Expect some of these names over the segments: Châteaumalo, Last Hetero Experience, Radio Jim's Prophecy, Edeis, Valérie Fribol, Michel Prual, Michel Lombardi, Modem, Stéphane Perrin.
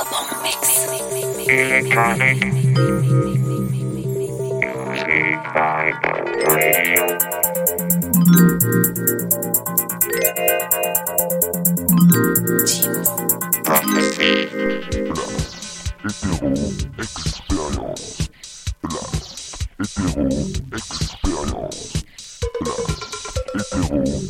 Album mix. Electronic music by Radio Jim's Prophecy. Last Hetero Experience. Last Hetero Experience. Last Hetero Experience. Last Hetero Experience.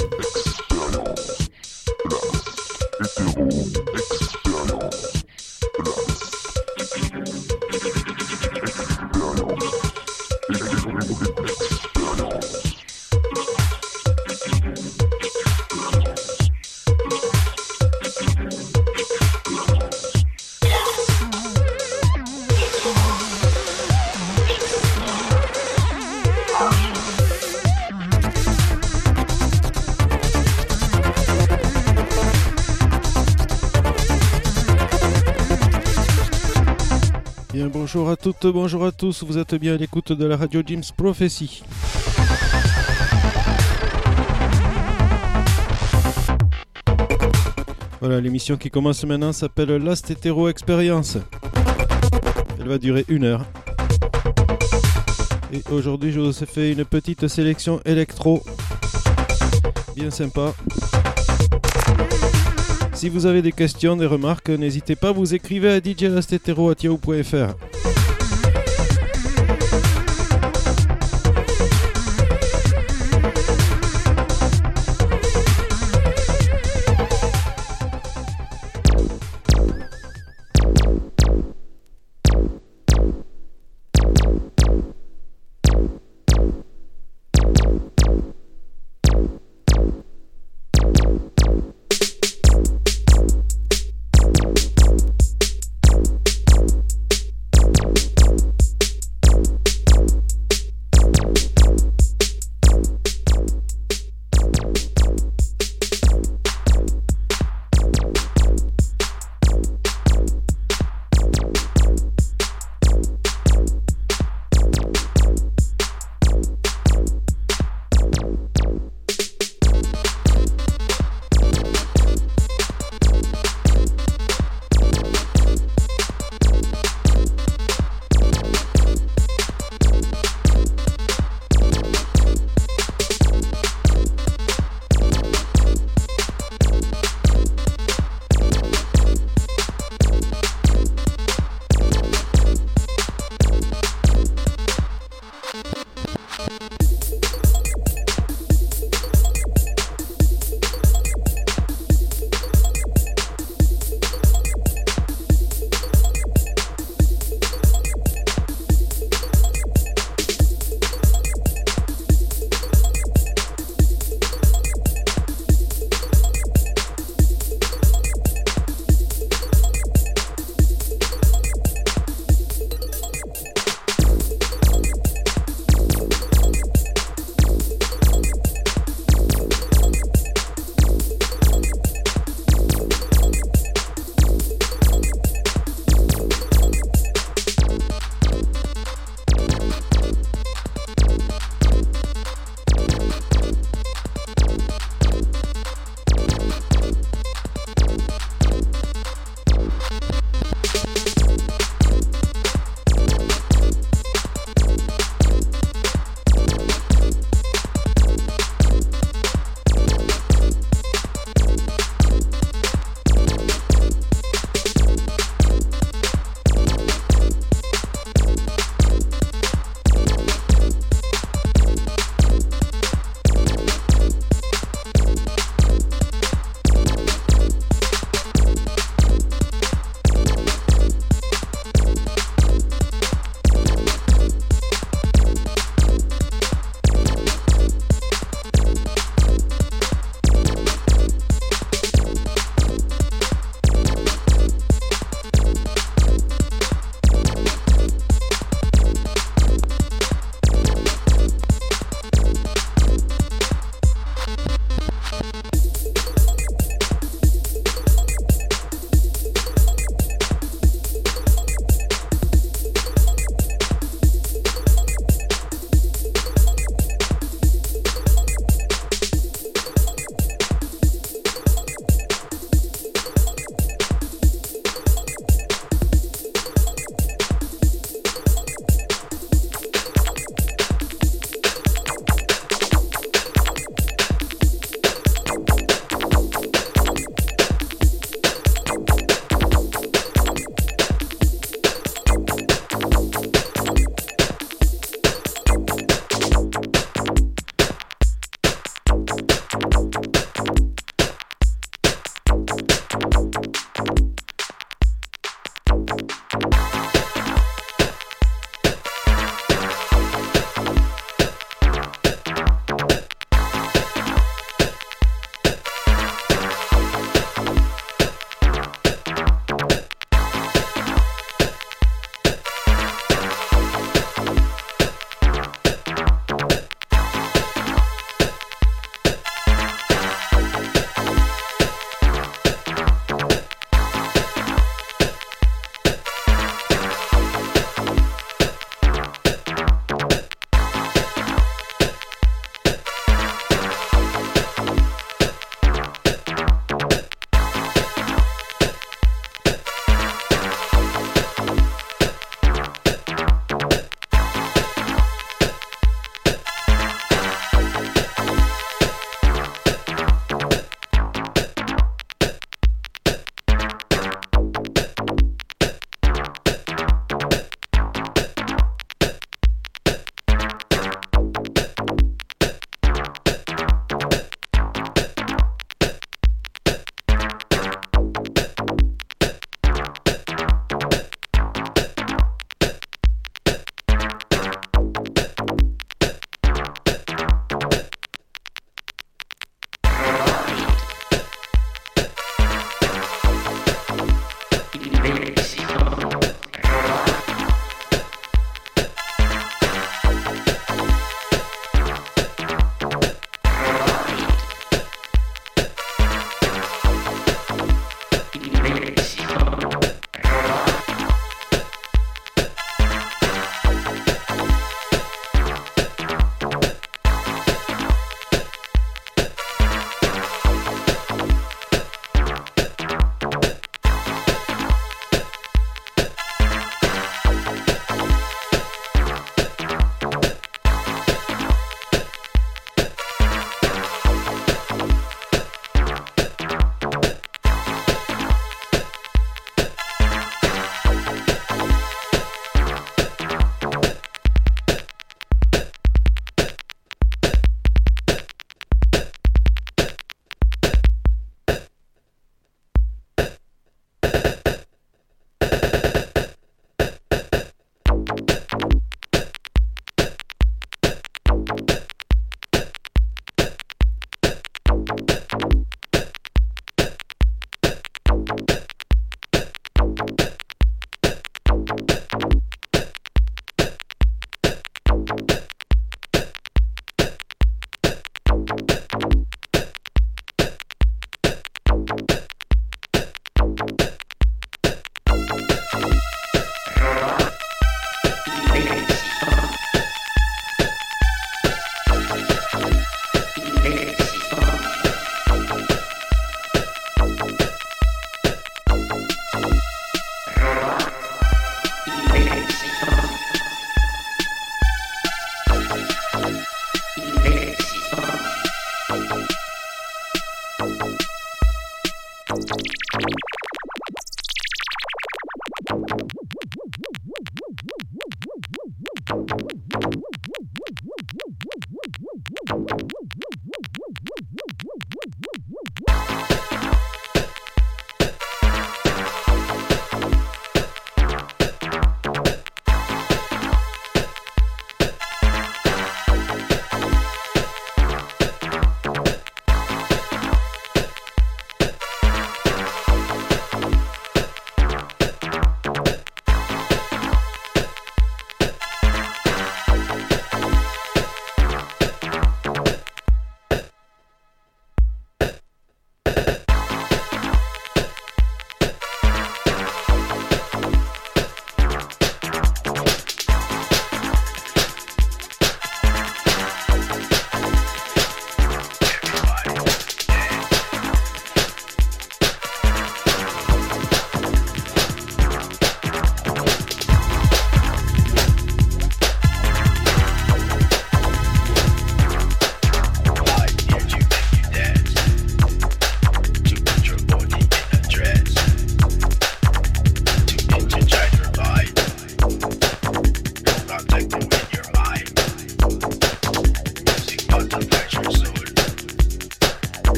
Bonjour à toutes, bonjour à tous, vous êtes bien à l'écoute de la Radio Jim's Prophecy. Voilà, l'émission qui commence maintenant s'appelle Last Hetero Experience. Elle va durer 1 heure. Et aujourd'hui, je vous ai fait une petite sélection électro. Bien sympa. Si vous avez des questions, des remarques, n'hésitez pas, vous écrivez à djlastetero@yahoo.fr.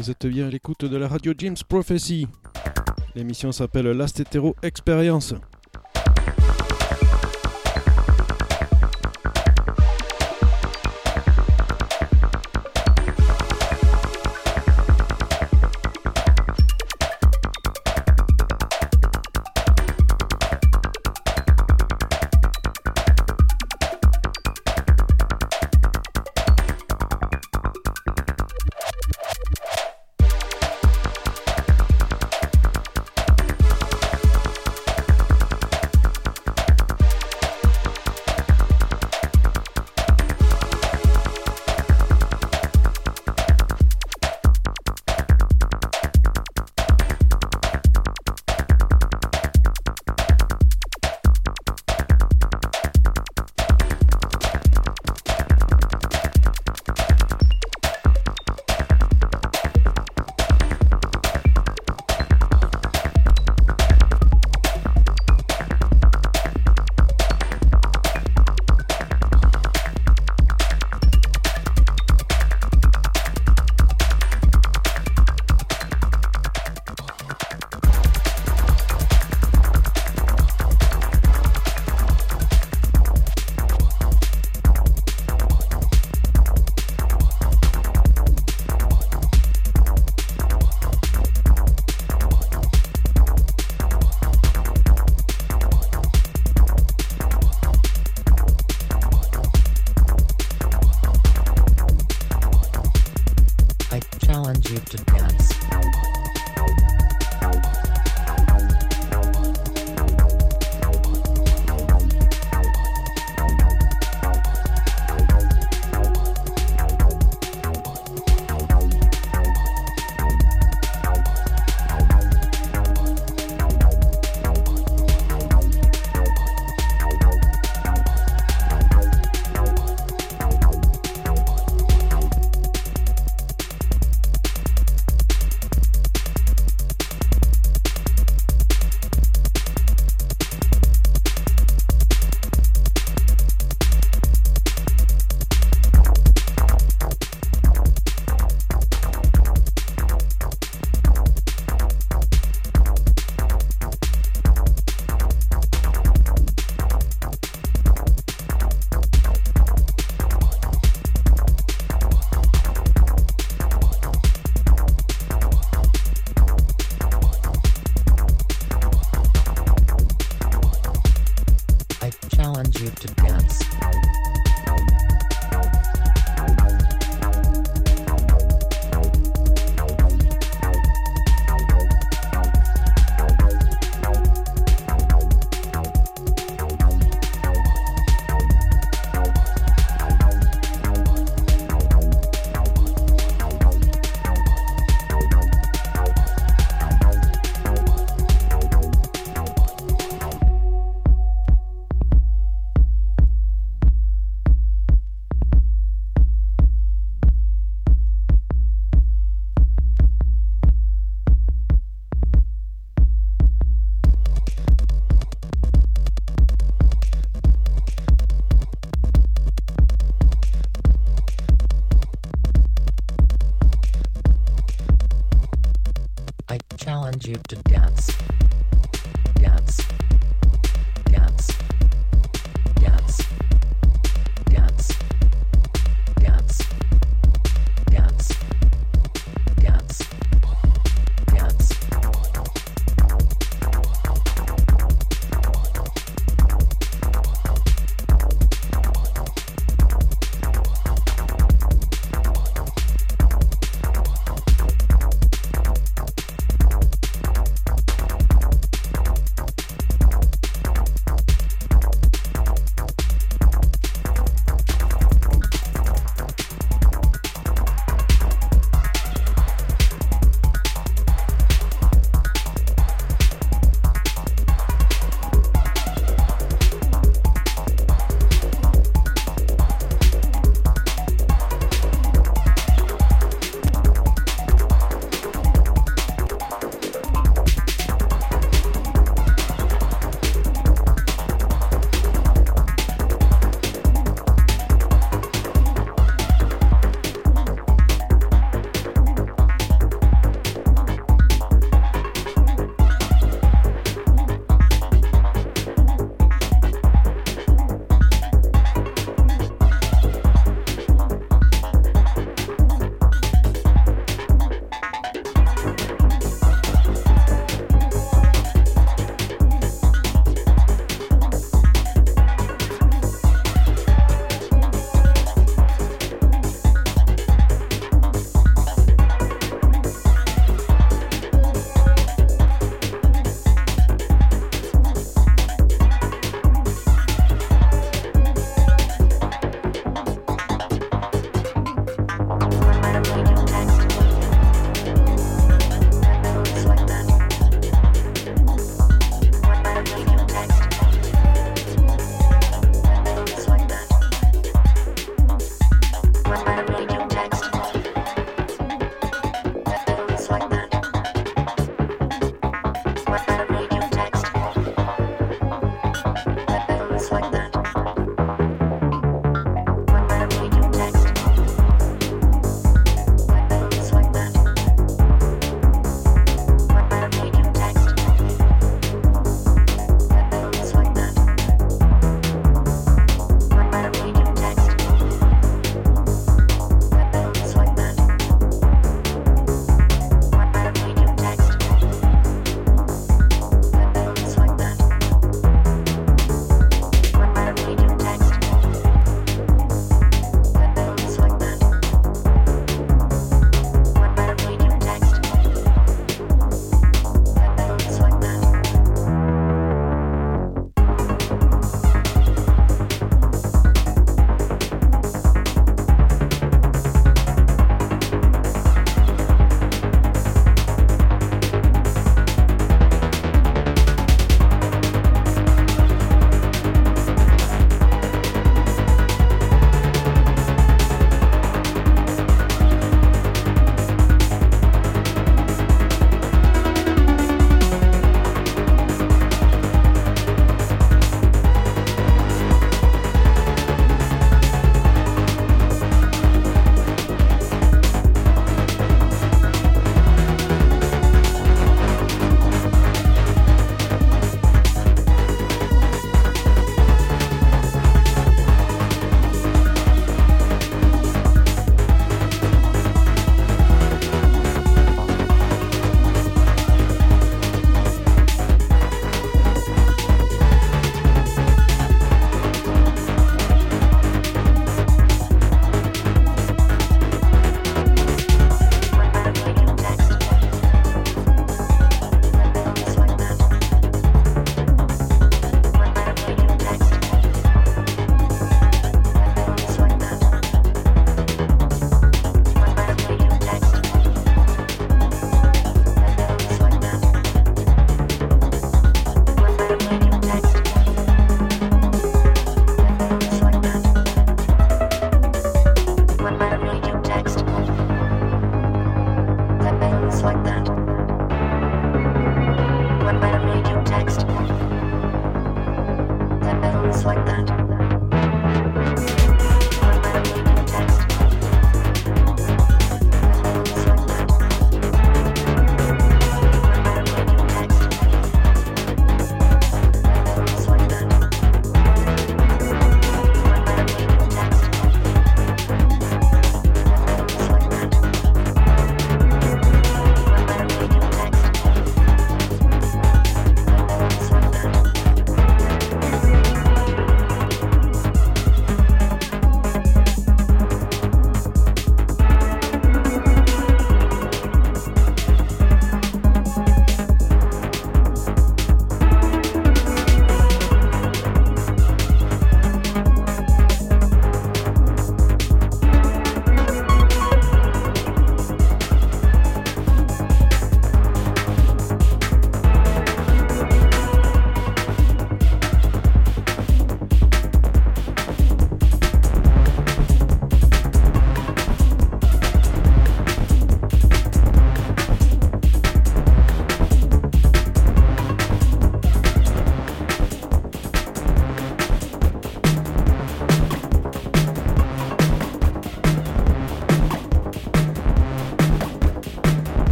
Vous êtes bien à l'écoute de la radio Jim's Prophecy. L'émission s'appelle Last Hetero Experience.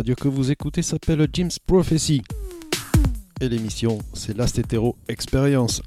radio que vous écoutez s'appelle Jim's Prophecy et l'émission c'est Last Hetero Experience.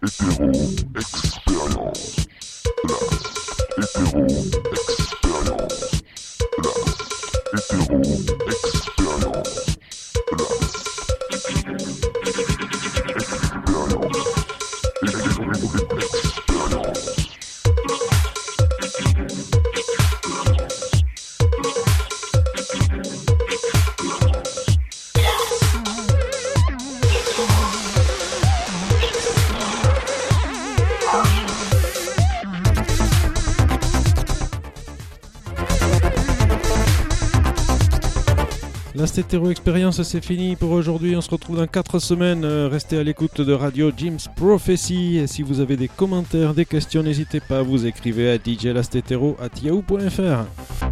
Hetero Experience. Last Hetero Experience. Last Hetero Experience. Last Hetero Experience. Last Hetero Experience, c'est fini pour aujourd'hui. On se retrouve dans 4 semaines. Restez à l'écoute de Radio Jim's Prophecy. Et si vous avez des commentaires, des questions, n'hésitez pas. Vous écrivez à djlastetero@yahoo.fr.